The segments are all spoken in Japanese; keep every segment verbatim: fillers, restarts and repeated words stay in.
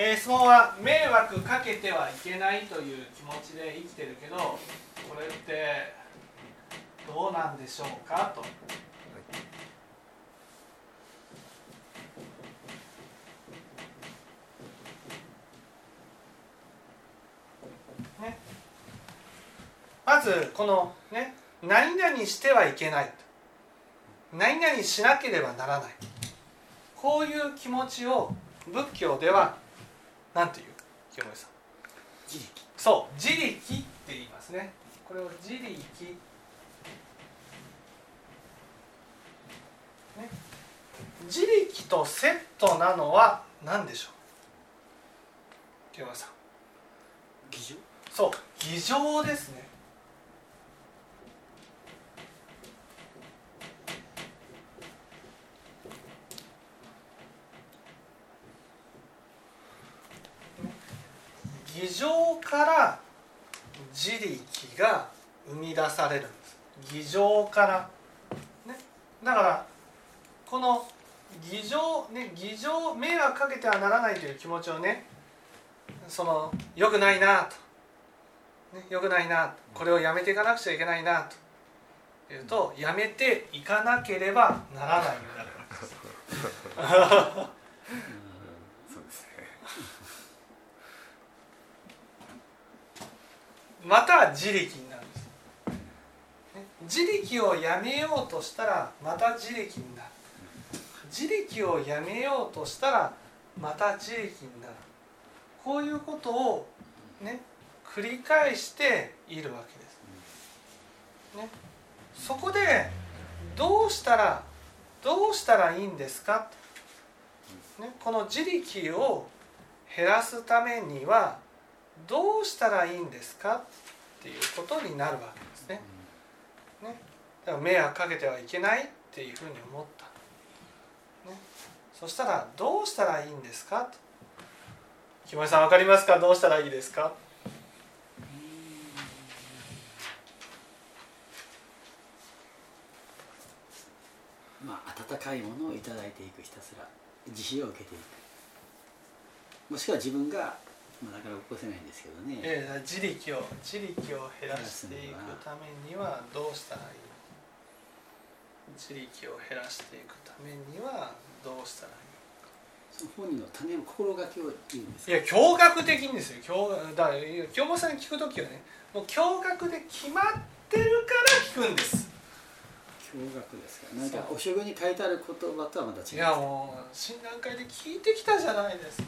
えー、相撲は迷惑かけてはいけないという気持ちで生きてるけど、これってどうなんでしょうかと。ね、まずこのね、何々してはいけない、何々しなければならない、こういう気持ちを仏教では何て言う？清盛さん。自力。そう、自力って言いますね。これを自力、ね、自力とセットなのは何でしょう？清盛さん。儀仗？そう、儀仗ですね。儀仗から自力が生み出されるんです。儀仗から、ね、だからこの儀仗、ね、儀仗、迷惑かけてはならないという気持ちをね、その良くないなと、ね、良くないな、これをやめていかなくちゃいけないなというと、やめていかなければならないようになるわけです。または自力になるんです。自力をやめようとしたらまた自力になる。自力をやめようとしたらまた自力になる。こういうことをね、繰り返しているわけです、ね、そこでどうしたらどうしたらいいんですか、ね、この自力を減らすためにはどうしたらいいんですかっていうことになるわけですね。ね、だから迷惑かけてはいけないっていうふうに思った。ね、そしたらどうしたらいいんですかと。清盛さん、わかりますか？どうしたらいいですか？まあ、温かいものをいただいていく、ひたすら慈悲を受けていく。もしくは自分がまあ、だから起こせないんですけどね、えー、自力を自力を減らしていくためにはどうしたらいい？自力を減らしていくためにはどうしたらいい？その本人の種を心がけを言うんですか？いや、驚愕的にですよ。驚だから清盛さんに聞くときはね、もう驚愕で決まってるから聞くんです。驚愕ですか？なんかお処遇に書いてある言葉とはまた違う。いや、もう診断会で聞いてきたじゃないですか。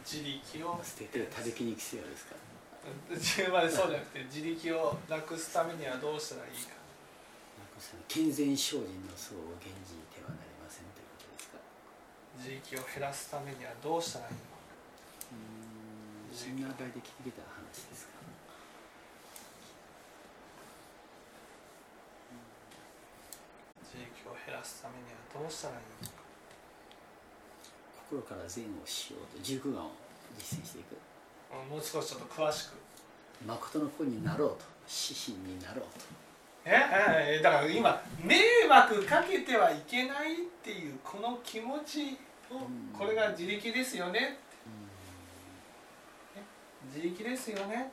自力を捨てて他力に帰せよですか。自分はそうじゃなくて、自力をなくすためにはどうしたらいいか。健全精進の僧を減じてはなりませんということですか。自力を減らすためにはどうしたらいいの。うーん、自分の中で聞いてきた話ですか。自力を減らすためにはどうしたらいいの。心から善をしようと、十九願を実践していく。もう少しちょっと詳しく。誠の子になろうと、師品になろうと。ええ、だから今、迷惑かけてはいけないっていうこの気持ちを、うん、これが自力ですよね。うん、自力ですよね。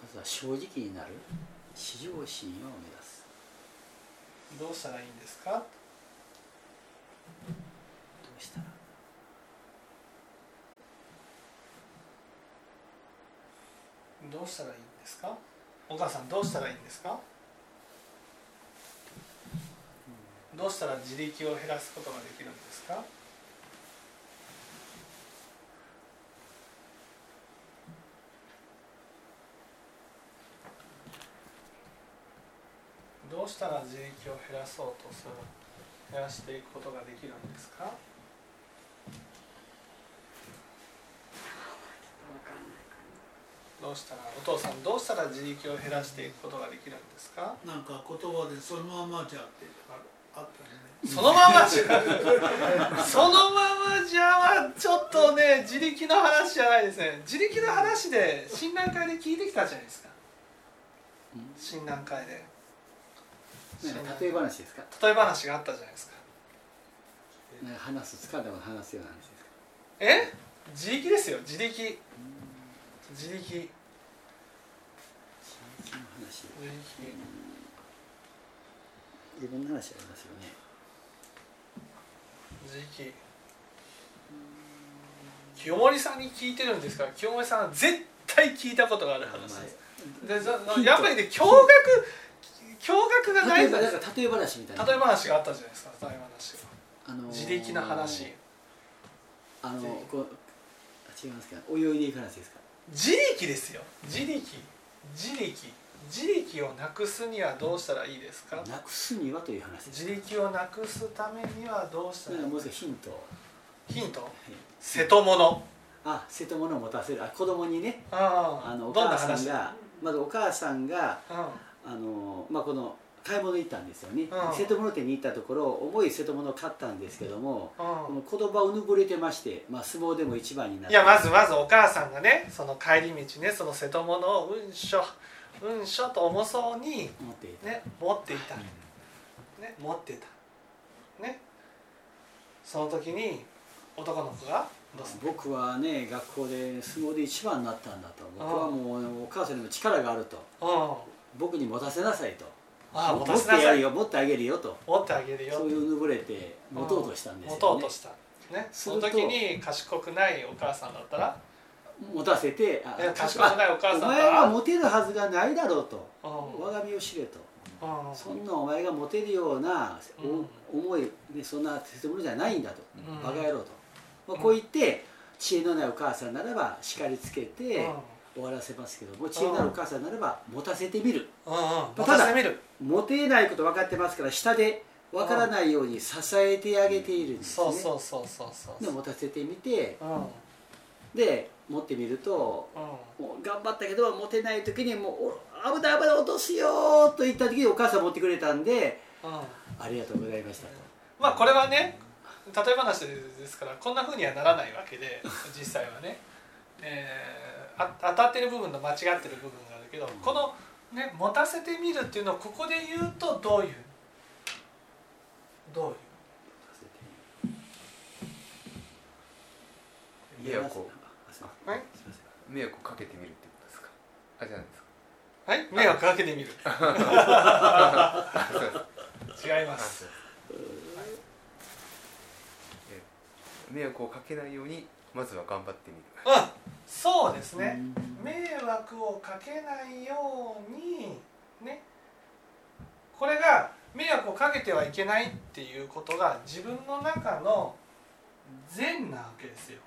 まずは正直になる、至上心を目指す。どうしたらいいんですか。どうしたら。どうしたらいいんですか？お母さん、どうしたらいいんですか？うん、どうしたら自力を減らすことができるんですか？どうしたら自力を減らそうとする、減らしていくことができるんですか？どうしたら、お父さん、どうしたら自力を減らしていくことができるんですか？なんか言葉でそのままじゃってあったね。そのままじゃそのままじゃはちょっとね、自力の話じゃないですね。自力の話で診断会で聞いてきたじゃないですか。診断会で例え話ですか？例え話があったじゃないですか。なんか話す、疲れたこと話すような話ですか？え？自力ですよ、自力自力自力の話、いろんな話ありますよね。自力、清盛さんに聞いてるんですから、清盛さんは絶対聞いたことがある話です。で、やっぱりね、驚愕驚愕が大事なんですよ。例え話みたいな。例え話があったじゃないですか。例え話が。あのー、自力な話。あのー、こう違いますか。泳いでいく話ですか。自力ですよ。自力自力自力をなくすにはどうしたらいいですか。なくすにはという話です。自力をなくすためにはどうしたらいい。もう少しヒント。ヒント。はい瀬戸物、あ、瀬戸物を持たせる、あ、子供にね、ああのお母さんが、まずお母さんが、うん、あのまあこの買い物行ったんですよね、うん、瀬戸物店に行ったところ重い瀬戸物を買ったんですけども、うん、この言葉をうぬぼれてまして、まあ、相撲でも一番になって、いやまずまずお母さんがね、その帰り道ね、その瀬戸物をうんしょうんしょと重そうに持っていた、ね、持っていた、ね、持っていたね、その時に男の子がどうする、僕はね学校で相撲で一番になったんだと、僕はもうお母さんにも力があると、うん、僕に持たせなさいと、ああ持たせなさい、持ってやるよ、持ってあげるよと、持ってあげるよ、そういううぬぼれて持とうとしたんですよね、持とうとした、ね、その時に賢くないお母さんだったら持たせて、あ賢くないお母さんだったら、お前は持てるはずがないだろうと、うん、我が身を知れと、うん、そんなお前が持てるような思い、うん、そんな捨て物じゃないんだと、うん、バカ野郎と。こう言って知恵のないお母さんならば叱りつけて終わらせますけども、知恵のあるお母さんならば持たせてみる、ただ持てないこと分かってますから下で分からないように支えてあげているんですね。で持たせてみて、で持ってみると、頑張ったけど持てない時にもう危ない危ない落とすよと言った時にお母さん持ってくれたんで、ありがとうございましたと。まあこれはね例え話ですから、こんな風にはならないわけで、実際はね、えー、あ当たってる部分と間違ってる部分があるけど、この、ね、持たせてみるっていうのをここで言うとどういうどういう迷惑を迷惑をかけてみるってことですか、あじゃないですか、はい迷惑かけてみる違います迷惑をかけないようにまずは頑張ってみる。あ、そうですね。迷惑をかけないようにね。これが迷惑をかけてはいけないっていうことが自分の中の善なわけですよ。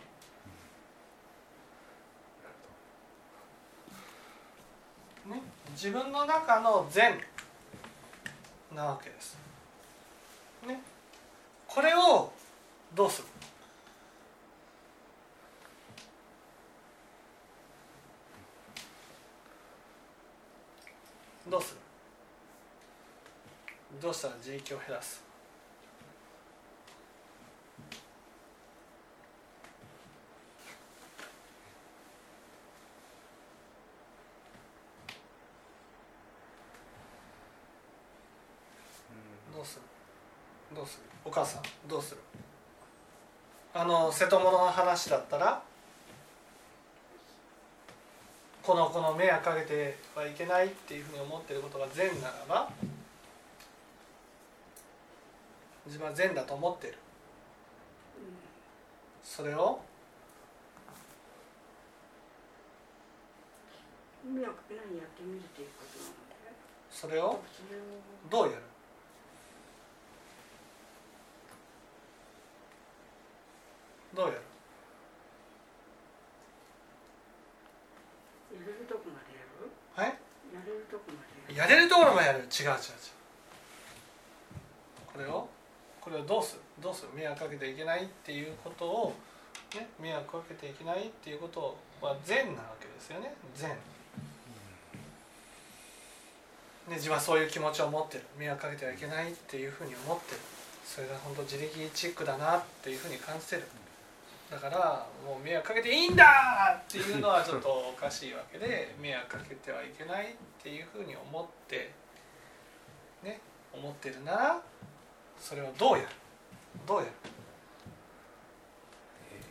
ね、自分の中の善なわけです。ね、これをどうする？どうする？どうしたら自力を減らす？どうする？どうする？お母さんどうする？あの瀬戸物の話だったら、この子の迷惑かけてはいけないっていうふうに思ってることが善ならば、自分は善だと思ってる、それを迷惑かけないようにやってみるということなので、それをどうやる、どうやる、やれるとこまでやる？はい？やれるとこまでやる？やれるところまでやる？違う違う違う。これをこれをどうする？どうする？迷惑かけていけないっていうことをね、迷惑かけていけないっていうことは善なわけですよね。善。ね、自分はそういう気持ちを持ってる。迷惑かけてはいけないっていうふうに思ってる。それが本当自力チックだなっていうふうに感じてる。だからもう迷惑かけていいんだっていうのはちょっとおかしいわけで、迷惑かけてはいけないっていうふうに思ってね、思ってるならそれをどうやる、どうやる、え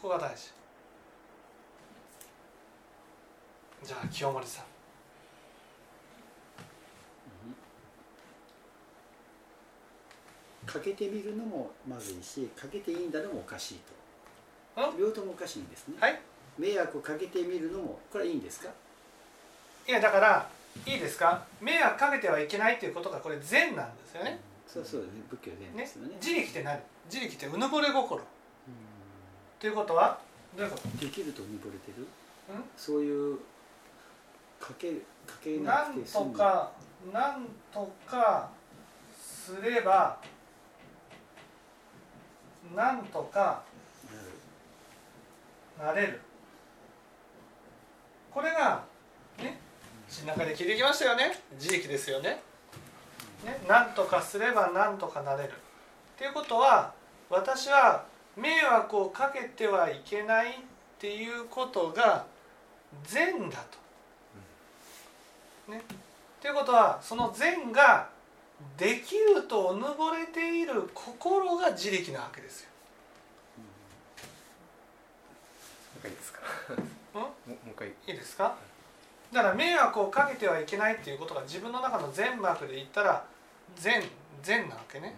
こが大事。じゃあ清盛さん、かけてみるのもまずいし、かけていいんだのもおかしいと、両方もおかしいんですね、はい、迷惑をかけてみるのもこれはいいんですか。いやだからいいですか、迷惑かけてはいけないということがこれ善なんですよね、うん、そうそうですね、仏教善ですよね。自力って何、自力ってうぬぼれ心、うん、ということはどういうこと、できるとうぬぼれてる、うん、そういうかけかけなくて済む、なんとかなんとかすればなんとかなれる。これがね、詩の中で聞いてきましたよね。自力ですよね。ね、なんとかすればなんとかなれる。っていうことは、私は迷惑をかけてはいけないっていうことが善だと。ね。っていうことは、その善ができるとうぬぼれている心が自力なわけですよ。もう一回いいですか？うん？もう一回いいですか？だから迷惑をかけてはいけないっていうことが自分の中の善悪で言ったら善善なわけね。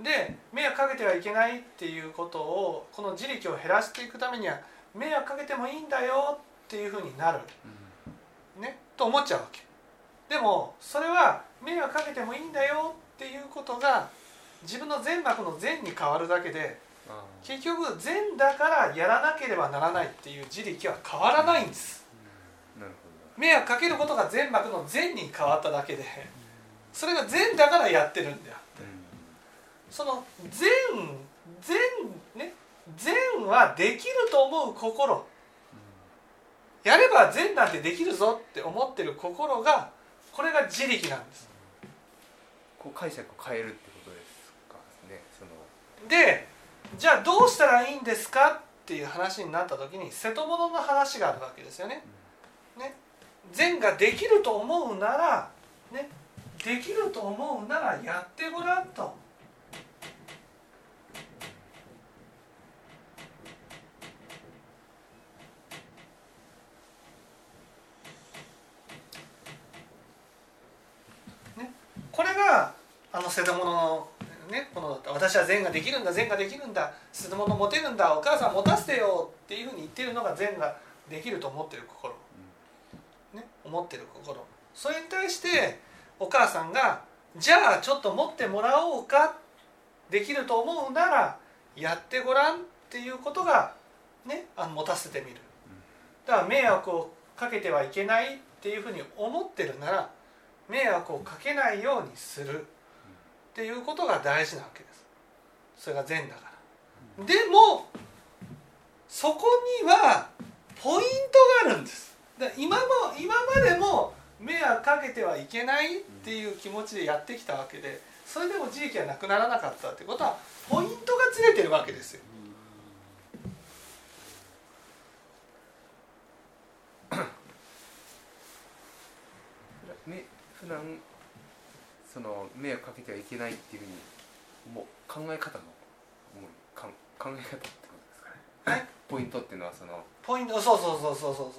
で迷惑かけてはいけないっていうことを、この自力を減らしていくためには迷惑かけてもいいんだよっていうふうになるねと思っちゃうわけ。でもそれは迷惑かけてもいいんだよっていうことが自分の善悪の善に変わるだけで、結局善だからやらなければならないっていう自力は変わらないんです。なるほど。迷惑かけることが善悪の善に変わっただけで、それが善だからやってるんであって、その善善ね、善はできると思う心、やれば善なんてできるぞって思ってる心が、これが自力なんです。こう解釈を変えるってことですかね。そので、じゃあどうしたらいいんですかっていう話になった時に瀬戸物の話があるわけですよね。ね、善ができると思うなら、ね、できると思うならやってごらんと。これがあの瀬戸物のね、この私は善ができるんだ、善ができるんだ、瀬戸物持てるんだ、お母さん持たせてよっていうふうに言ってるのが善ができると思ってる心、ね、思ってる心。それに対してお母さんがじゃあちょっと持ってもらおうか、できると思うならやってごらんっていうことが、ね、あの持たせてみる。だから迷惑をかけてはいけないっていうふうに思ってるなら迷惑をかけないようにするっていうことが大事なわけです。それが善だから。でもそこにはポイントがあるんです。だから今も今までも迷惑かけてはいけないっていう気持ちでやってきたわけで、それでも自力はなくならなかったってことはポイントがずれてるわけですよ。普段その迷惑かけてはいけないっていう風にもう考え方のもうか考え方ってことですかね、はい、ポイントっていうのはそのポイントそうそうそうそうそうそう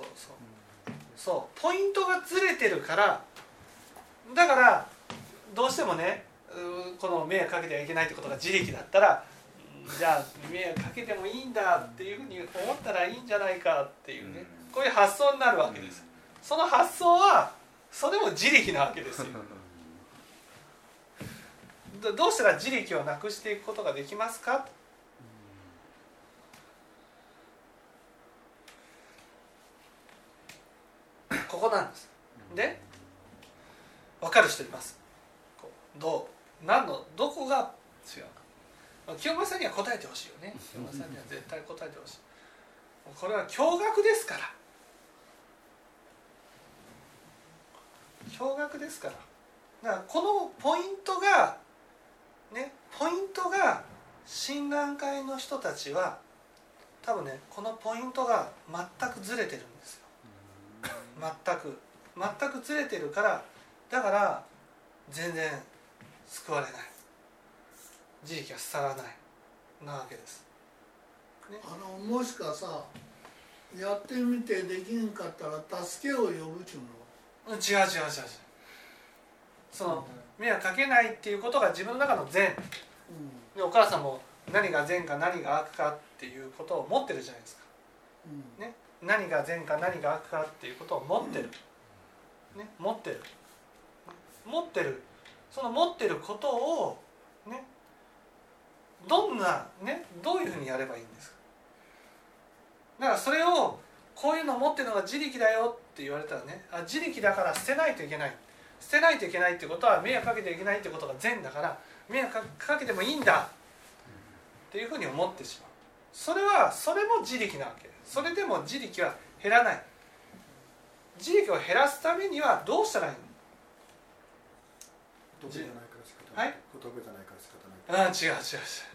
そう、ポイントがずれてるから、だからどうしてもね、この迷惑かけてはいけないってことが自力だったら、じゃあ迷惑かけてもいいんだっていう風に思ったらいいんじゃないかっていうね、うん、こういう発想になるわけです、うん、その発想はそれも自力なわけですよ。どうしたら自力をなくしていくことができますか。ここなんです。で、分かる人います。どう、何のどこが違うか。清盛さんには答えてほしいよね。清盛さんには絶対答えてほしい。これは驚愕ですから。驚愕ですから。だからこのポイントがね、ポイントが親鸞会の人たちは多分ね、このポイントが全くずれてるんですよ。全く全くずれてるから、だから全然救われない、自力はさらないなわけです。ね。あのもしかさやってみてできんかったら助けを呼ぶっていうのは違う違う違う違う、その、うん、迷惑かけないっていうことが自分の中の善、うん、でお母さんも何が善か何が悪かっていうことを持ってるじゃないですか、うんね、何が善か何が悪かっていうことを持ってる、うんね、持ってる持ってるその持ってることをねどんなねどういうふうにやればいいんですか。だからそれをこういうのを持ってるのが自力だよって言われたらね、あ自力だから捨てないといけない、捨てないといけないってことは迷惑かけていけないってことが善だから迷惑かけてもいいんだっていうふうに思ってしまう。それはそれも自力なわけ。それでも自力は減らない。自力を減らすためにはどうしたらいいの。言葉じゃないから仕方ない。言葉じゃないから仕方ない。ああ違う違う違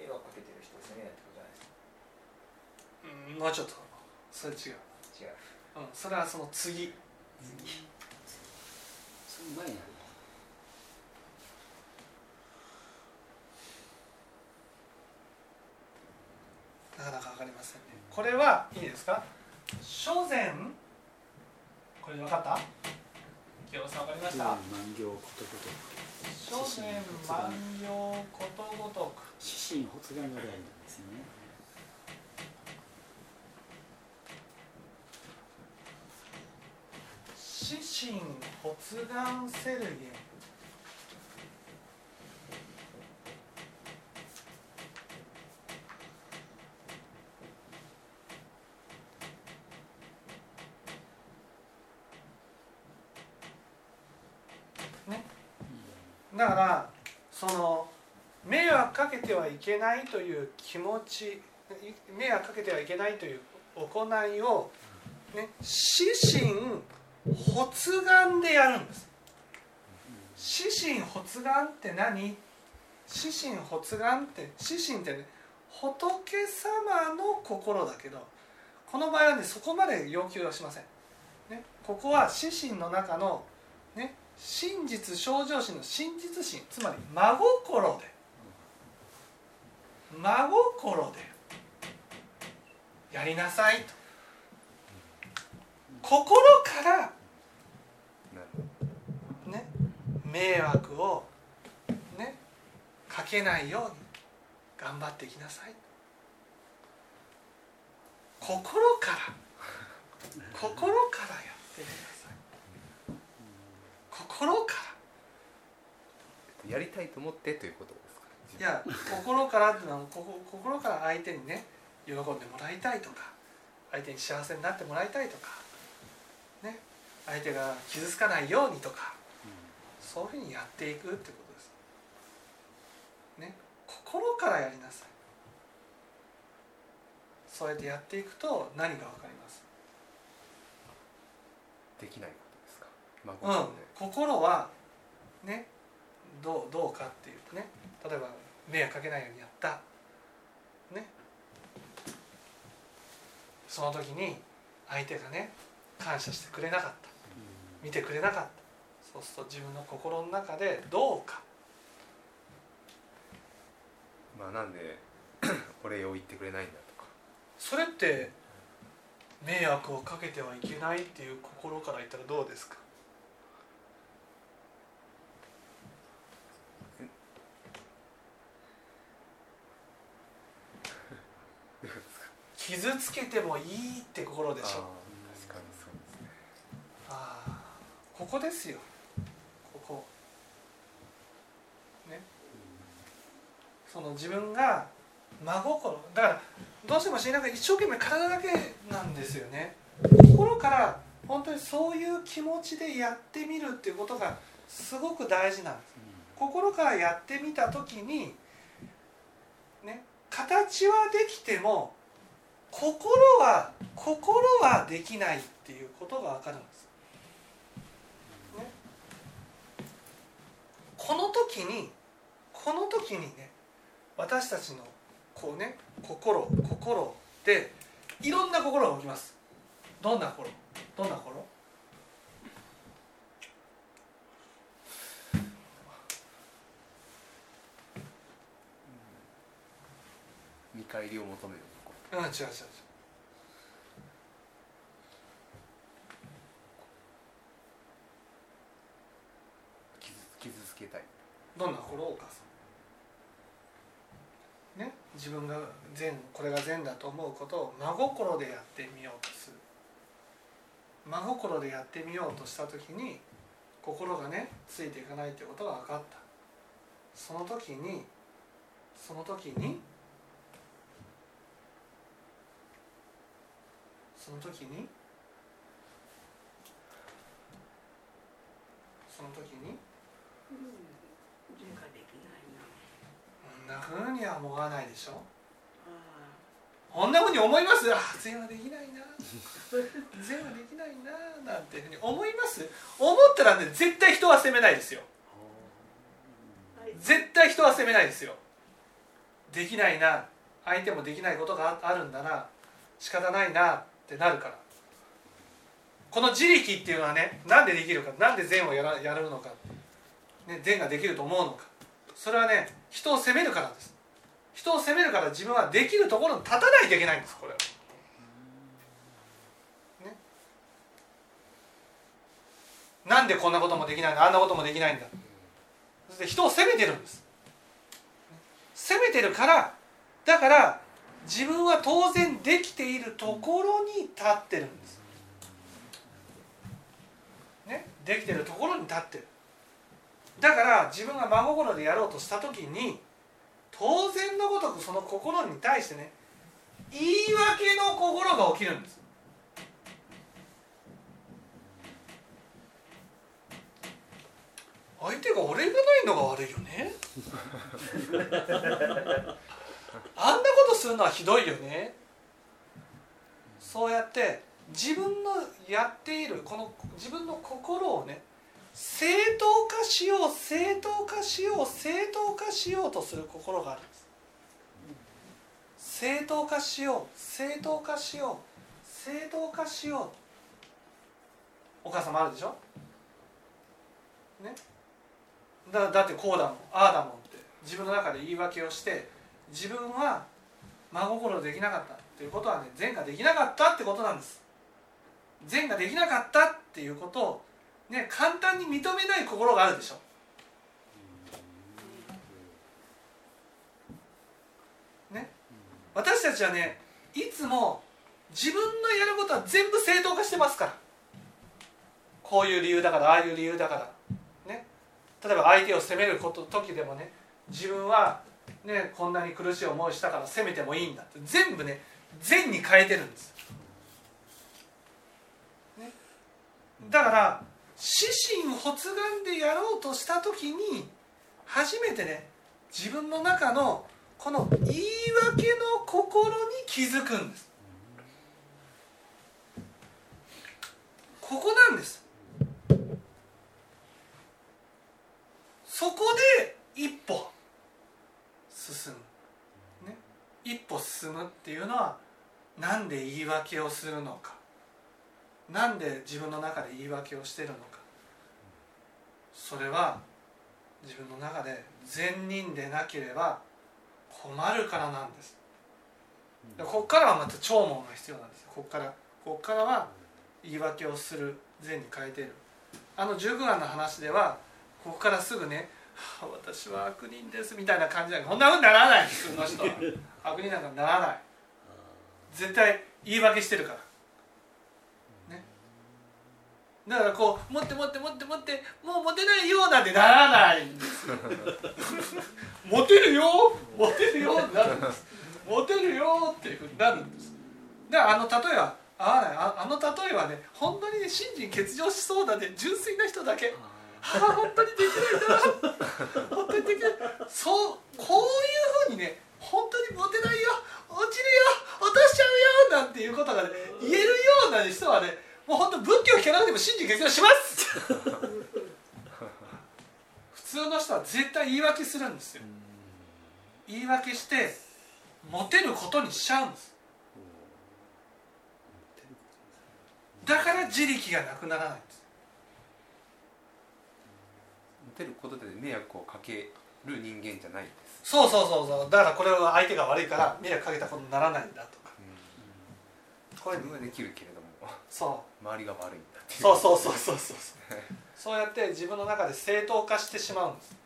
う、迷惑かけてる人を責めないってことじゃないですか。うん、もうちょっとそれ違う違う、うん、それはその次次その前にある。なかなかわかりませんね。これはいいですか。所詮これ分かった？清さん分かりました？万行ことごとく。所詮万行ことごとく。四神発願が大事なんですよね。四神発願せるげ。だからその迷惑かけてはいけないという気持ち、迷惑かけてはいけないという行いを、ね、四神発願でやるんです。四神発願って何？四神発願って四神って、ね、仏様の心だけど、この場合はねそこまで要求はしません。ね、ここは四神の中のね。真実正常心の真実心、つまり真心で真心でやりなさいと、心からね迷惑をねかけないように頑張っていきなさい、心から心からやっていきなさい、心からやりたいと思ってということですかね。いや心からっていうのは心から相手にね喜んでもらいたいとか、相手に幸せになってもらいたいとか、ね、相手が傷つかないようにとか、うん、そういうふうにやっていくってことです、ね、心からやりなさい。そうやってやっていくと何が分かります。できないまあ、うん、心はねどう、どうかっていうね、例えば迷惑かけないようにやった、ね、その時に相手がね感謝してくれなかった、見てくれなかった、そうすると自分の心の中でどうか、まあなんでお礼を言ってくれないんだとか、それって迷惑をかけてはいけないっていう心から言ったらどうですか。傷つけてもいいって心でしょ。あ確かにそうですね。ああここですよ、ここね、その自分が真心だからどうしてもしなんか一生懸命体だけなんですよね。心から本当にそういう気持ちでやってみるっていうことがすごく大事なんです。心からやってみた時にね形はできても心は心はできないっていうことが分かるんです、ね、この時にこの時にね私たちのこうね心心でいろんな心が起きます。どんな心どんな心返りを求める男。ああ、違う違う違う。傷, 傷つけたい。どんな心を犯す。ね、自分が善、これが善だと思うことを真心でやってみようとする。真心でやってみようとしたときに心がねついていかないということが分かった。その時にその時にその時にその時にこんな風にはもがないでしょ。こんな風に思います。あ、善はできないな、善はできないななんていう風に思います。思ったらね、絶対人は責めないですよ。絶対人は責めないですよ。できないな、相手もできないことがあるんだな、仕方ないなってなるから。この自力っていうのはね、なんでできるか、なんで善をやら、やるのか、ね、善ができると思うのか、それはね、人を責めるからです。人を責めるから自分はできるところに立たないといけないんです。これは、ね、なんでこんなこともできないんだ、あんなこともできないんだ、そして人を責めてるんです。責めてるから、だから自分は当然できているところに立ってるんです、ね、できてるところに立ってる。だから自分が真心でやろうとしたときに、当然のごとくその心に対してね、言い訳の心が起きるんです。相手が俺がないのが悪いよねあんなことするのはひどいよね。そうやって自分のやっているこの自分の心をね、正当化しよう、正当化しよう、正当化しようとする心があるんです。正当化しよう、正当化しよう、正当化しよう。お母さんもあるでしょ、ね、だ, だってこうだもん、ああだもんって自分の中で言い訳をして、自分は真心できなかったっていうことはね、善ができなかったってことなんです。善ができなかったっていうことをね、簡単に認めない心があるでしょ。ね、私たちはね、いつも自分のやることは全部正当化してますから。こういう理由だから、ああいう理由だから、ね、例えば相手を責めること時でもね、自分は、ね、こんなに苦しい思いしたから責めてもいいんだって、全部ね、善に変えてるんです、ね、だから私心発願でやろうとした時に、初めてね、自分の中のこの言い訳の心に気づくんです。ここなんです。そこで一歩進む、ね、一歩進むっていうのは、なんで言い訳をするのか、なんで自分の中で言い訳をしているのか、それは自分の中で善人でなければ困るからなんです。ここからはまた聴聞が必要なんです。ここからここからは言い訳をする、善に変えている。あの十九眼の話では、ここからすぐね、はあ、私は悪人ですみたいな感じだけど、こんなふうにならないんです。普通の人は悪人なんかならない。絶対言い訳してるから。だからこう、持って持って持って持って、もう持てないよなんてならないんです持てるよ、持てるよってなるんです。持てるよっていうふうになるんです。だからあの例えは合わない。 あ, あの例えはね、本当にね、信心欠如しそうだね、純粋な人だけはあ、本当にできないな本当にできない、そう、こういうふうにね、本当に持てないよ、落ちるよ、落としちゃうよなんていうことが、ね、言えるような人はね、もう本当仏教聞かなくても信心欠如します普通の人は絶対言い訳するんですよ。言い訳してモテることにしちゃうんです。だから自力がなくならないんです。モテることで迷惑をかける人間じゃないんです。そうそうそうそう、だからこれは相手が悪いから迷惑かけたことにならないんだとか、うん、これ自分はできるけれどもそう周りが悪いんだっていう、そうそうそうそうそうそうやって自分の中で正当化してしまうんです。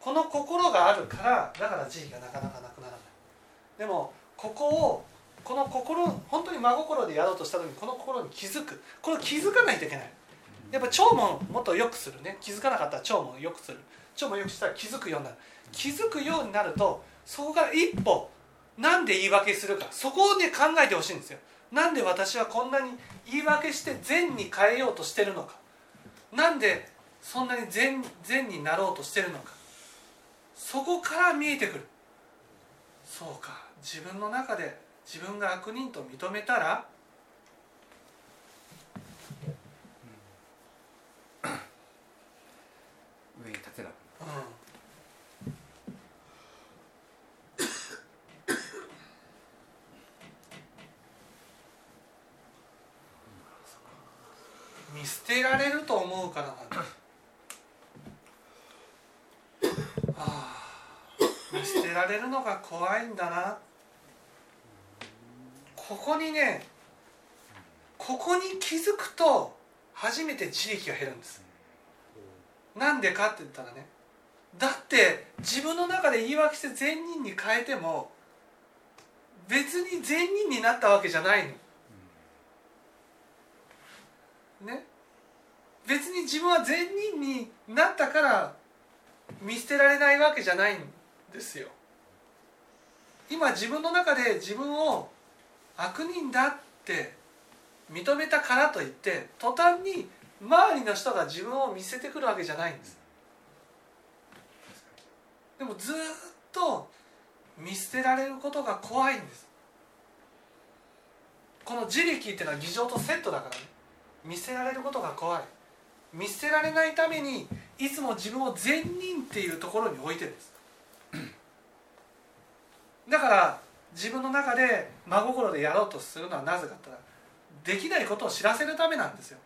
この心があるからだから慈悲がなかなかなくならない。でもここをこの心本当に真心でやろうとした時にこの心に気づく、これを気づかないといけない。やっぱ聴聞もっと良くするね。気づかなかったら聴聞を良くする、聴聞を良くしたら気づくようになる。気づくようになるとそこから一歩なんで言い訳するか、そこをね考えてほしいんですよ。なんで私はこんなに言い訳して善に変えようとしてるのか、なんでそんなに 善, 善になろうとしてるのか、そこから見えてくる。そうか、自分の中で自分が悪人と認めたら上に立てなくなる、うん、見捨てられると思うからなんだああ見捨てられるのが怖いんだな。ここにね、ここに気づくと初めて自力が減るんです。なんでかって言ったらね、だって自分の中で言い訳して善人に変えても別に善人になったわけじゃないのね。別に自分は善人になったから見捨てられないわけじゃないんですよ。今自分の中で自分を悪人だって認めたからといって途端に周りの人が自分を見せてくるわけじゃないんです。でもずっと見捨てられることが怖いんです。この自力っていうのは偽情とセットだからね。見捨てられることが怖い。見捨てられないためにいつも自分を善人っていうところに置いてるんです。だから自分の中で真心でやろうとするのはなぜかって言ったらできないことを知らせるためなんですよ。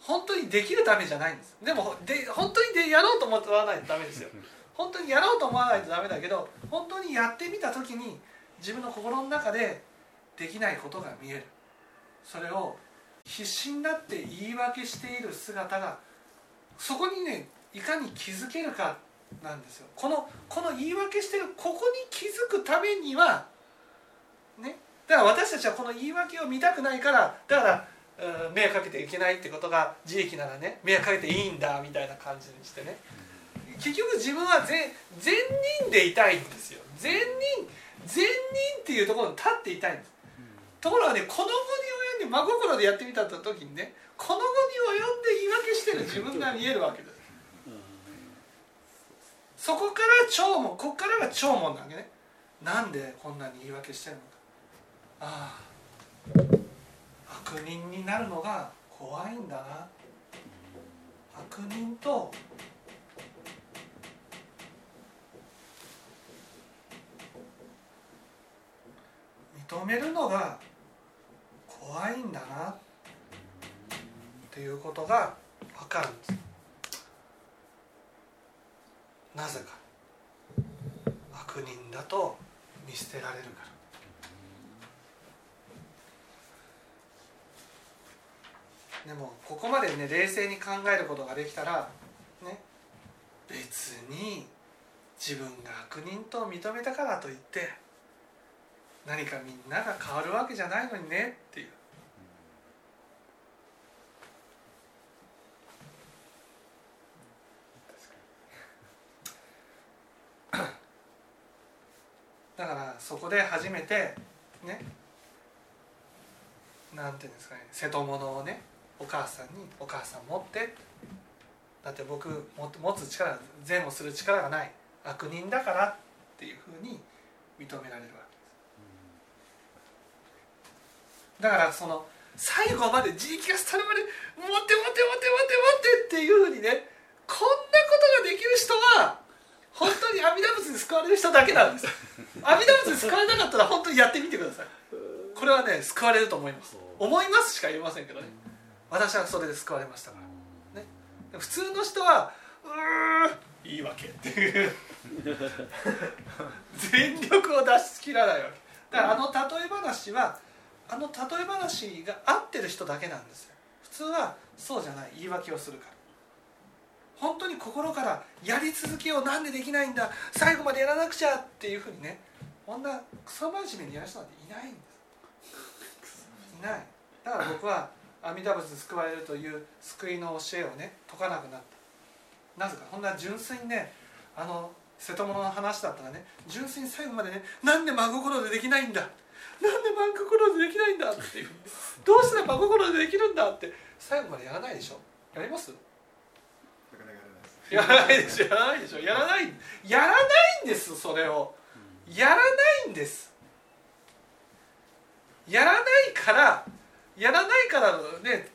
本当にできるためじゃないんです。でもで本当にでやろうと思わないとダメですよ。本当にやろうと思わないとダメだけど、本当にやってみた時に自分の心の中でできないことが見える。それを必死になって言い訳している姿がそこにねいかに気づけるかなんですよ。このこの言い訳してるここに気づくためにはね、だから私たちはこの言い訳を見たくないからだから迷惑かけていけないってことが自力ならね迷惑かけていいんだみたいな感じにしてね、結局自分は善人でいたいんですよ。善人善人っていうところに立っていたいんです。ところがねこの後に及んで真心でやってみた時にねこの後に及んで言い訳してる自分が見えるわけです。そこから聴聞、ここからが聴聞なわけね。なんでこんなに言い訳してるのか、ああ悪人になるのが怖いんだな。悪人と認めるのが怖いんだなっていうことが分かるんです。なぜか悪人だと見捨てられるから。でもここまでね冷静に考えることができたらね、別に自分が悪人と認めたからといって何かみんなが変わるわけじゃないのにねっていう。だからそこで初めてね、なんていうんですかね、瀬戸物をねお母さんに「お母さん持って」って「だって僕持つ力善をする力がない悪人だから」っていうふうに認められるわけです。だからその最後まで自力が廃るまで「持って持って持って持って持って」っていうふうにね、こんなことができる人は本当に阿弥陀仏に救われる人だけなんです。阿弥陀仏に救われなかったら本当にやってみてください。これはね救われると思います。思いますしか言えませんけどね。私はそれで救われましたから、ね、普通の人はうーいいわけっていう全力を出し切らないわけだから、あの例え話はあの例え話が合ってる人だけなんですよ。普通はそうじゃない、言い訳をするから。本当に心からやり続けよう、なんでできないんだ、最後までやらなくちゃっていうふうにね、こんなクソ真面目にやる人なんていないんです。いない。だから僕は阿弥陀仏に救われるという救いの教えをね解かなくなった。なぜか、こんな純粋にね、あの瀬戸物の話だったらね、純粋に最後までね、なんで真心でできないんだ、なんで真心でできないんだっていうどうしたら真心でできるんだって、最後までやらないでしょ。やります？やらないでしょ、やらないでしょ、やらない、やらないんです。それをやらないんです。やらないからやらないからね、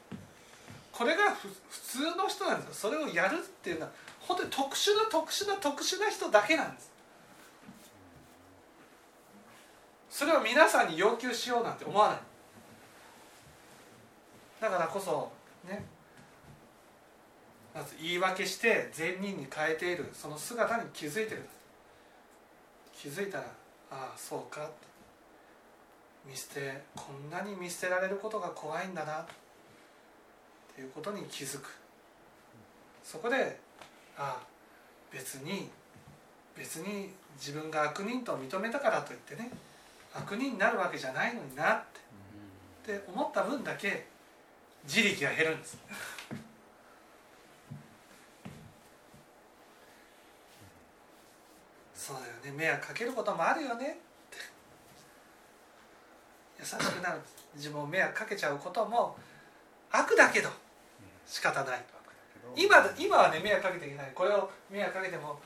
これがふ普通の人なんですよ。それをやるっていうのは本当に特殊な特殊な特殊な人だけなんです。それを皆さんに要求しようなんて思わない。だからこそね、まず言い訳して善人に変えているその姿に気づいてください。気づいたら、ああそうか、見捨てこんなに見捨てられることが怖いんだなっていうことに気づく。そこで、ああ別に別に自分が悪人と認めたからといってね、悪人になるわけじゃないのになって、って思った分だけ自力が減るんです。そうだよね、迷惑かけることもあるよねって優しくなる。自分を迷惑かけちゃうことも悪だけど仕方ない。今、今はね迷惑かけていない。これを迷惑かけても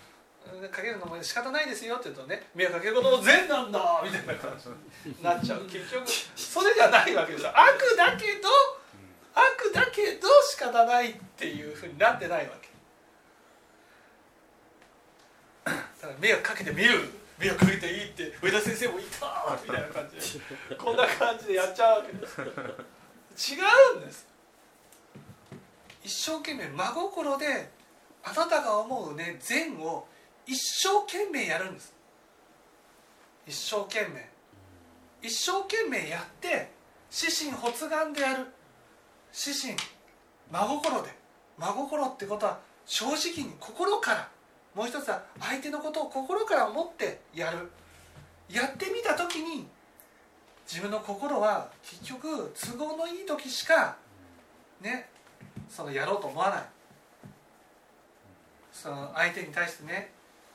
かけるのも仕方ないですよって言うとね、迷惑かけることも善なんだみたいな感じになっちゃう。結局それじゃないわけですよ。悪だけど悪だけど仕方ないっていうふうになってないわけ。迷惑かけてみる、迷惑かけていいって上田先生も言ったみたいな感じでこんな感じでやっちゃうわけです違うんです。一生懸命真心であなたが思うね善を一生懸命やるんです。一生懸命一生懸命やって、私心発願でやる。私心真心で、真心ってことは正直に心から、もう一つは相手のことを心から思ってやる。やってみた時に自分の心は結局都合のいい時しかね、そのやろうと思わない。その相手に対してね、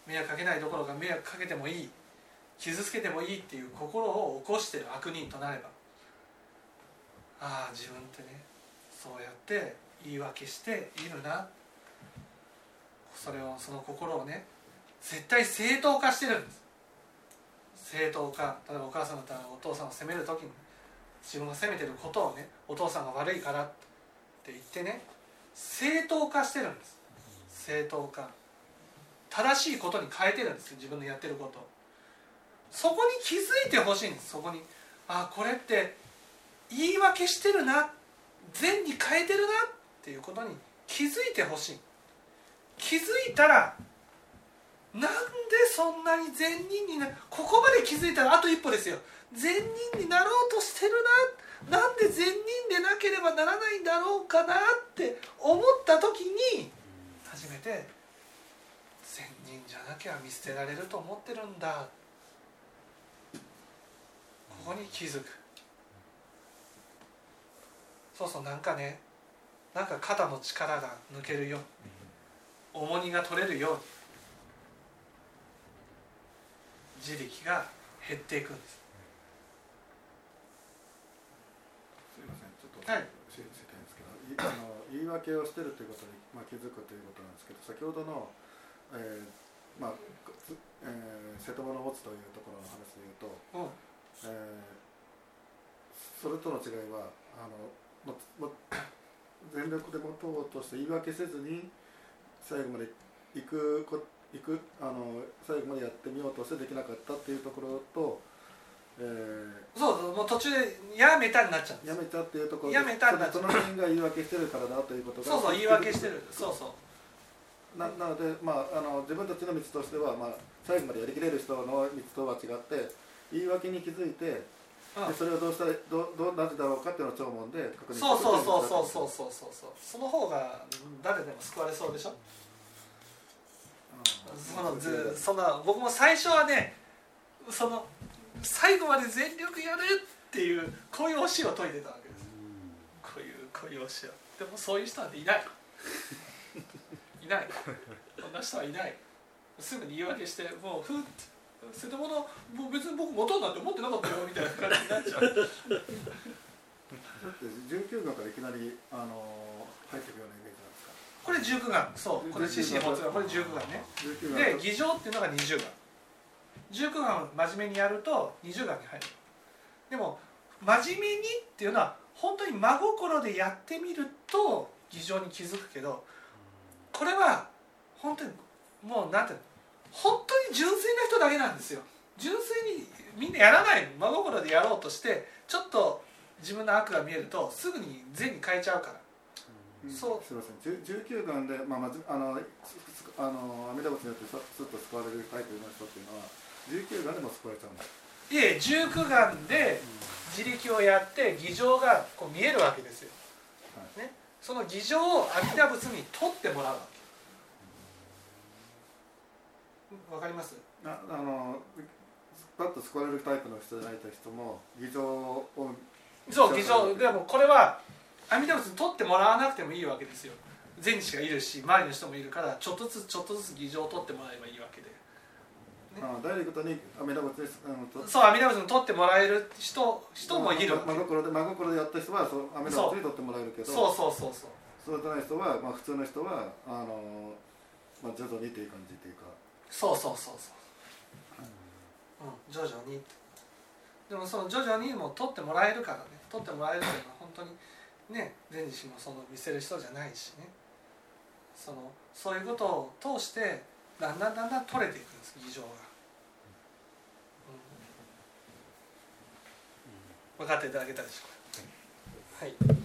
迷惑かけないどころか迷惑かけてもいい、傷つけてもいいっていう心を起こしている悪人となれば、ああ自分ってねそうやって言い訳しているな。それを、その心をね絶対正当化してるんです。正当化。例えばお母さんだったらお父さんを責める時に、自分が責めてることをね、お父さんが悪いからって言ってね正当化してるんです。正当化、正しいことに変えてるんです。自分のやってること、そこに気づいてほしいんです。そこに、あ、これって言い訳してるな、善に変えてるなっていうことに気づいてほしい。気づいたら、なんでそんなに善人になる、ここまで気づいたらあと一歩ですよ。善人になろうとしてるな、なんで善人でなければならないんだろうかなって思った時に初めて、善人じゃなきゃ見捨てられると思ってるんだ、ここに気づく。そうそう、なんかね、なんか肩の力が抜けるよ、重荷が取れるように自力が減っていくんです。すいません、ちょっと教えてたんですけど、はい、あの言い訳をしてるということに、まあ、気づくということなんですけど、先ほどの、えーまあえー、瀬戸物持つというところの話で言うと、うんえー、それとの違いは、あのもも全力で持とうとして言い訳せずに最後まで行く、行くあの最後までやってみようとしてできなかったっていうところと、えー、そうそう、もう途中でやめたになっちゃうんです。やめたっていうところで、やめたになっちゃう。その人が言い訳してるからだということが、そうそう、言い訳してる、そうそう、な, なので、まあ、あの自分たちの道としては、まあ、最後までやりきれる人の道とは違って言い訳に気づいて、ああでそれをどうしたらどどうなぜだろうかっていうのを聴聞で確認する。そうそうそうそうそうそうそうそう、その方が誰でも救われそうでしょ。そのずその僕も最初はね、その最後まで全力やるっていうこういう教えを解いてたわけです。こういうこういう教えを。でもそういう人なんていない。いない。こんな人はいない。すぐに言い訳してもうふっ瀬戸物もう別に僕持とうなんて思ってなかったよみたいな感じになっちゃう。だってじゅうきゅうがんからいきなりあの入ってくるようなイメージなんですか。これじゅうきゅうがん、そうこれ獅子に持つがこれじゅうきゅうがんね。で議場っていうのがにじゅうがん。じゅうきゅうがんを真面目にやるとにじゅうがんに入る。でも真面目にっていうのは本当に真心でやってみると議場に気づくけど、これは本当にもうなんていうの。本当に純粋な人だけなんですよ。純粋にみんなやらない、真心でやろうとしてちょっと自分の悪が見えるとすぐに善に変えちゃうから、うん、そうすみません。じゅうきゅうがんで、まあ、まずあの阿弥陀仏によってスッと救われるタイプの人っていうのはじゅうきゅうがんでも救われちゃうんです。いえ、じゅうきゅうがんで自力をやって儀仗がこう見えるわけですよ、はいね、その儀仗を阿弥陀仏に取ってもらうわけ。わかります？ああのバッと救われるタイプの人じゃない人も偽造をそう偽造でもこれは阿弥陀仏に取ってもらわなくてもいいわけですよ。善知がいるし周りの人もいるからちょっとずつちょっとずつ偽造を取ってもらえばいいわけで、ね、ああダイレクトに阿弥陀仏にそう阿弥陀仏に取ってもらえる 人, 人もいるわけ。真心で真心でやった人はそう阿弥陀仏に取ってもらえるけど、そうそうそうそうそうじゃない人は、まあ、普通の人はあの、まあ、徐々にっていう感じっていうか。そうそうそうそう、うん、徐々に。でもその徐々にもう取ってもらえるからね。取ってもらえるっていうのは本当にね、善知識もその見せる人じゃないしね、そのそういうことを通してだんだんだんだん取れていくんです、儀仗が、うん、分かっていただけたでしょうか。はい。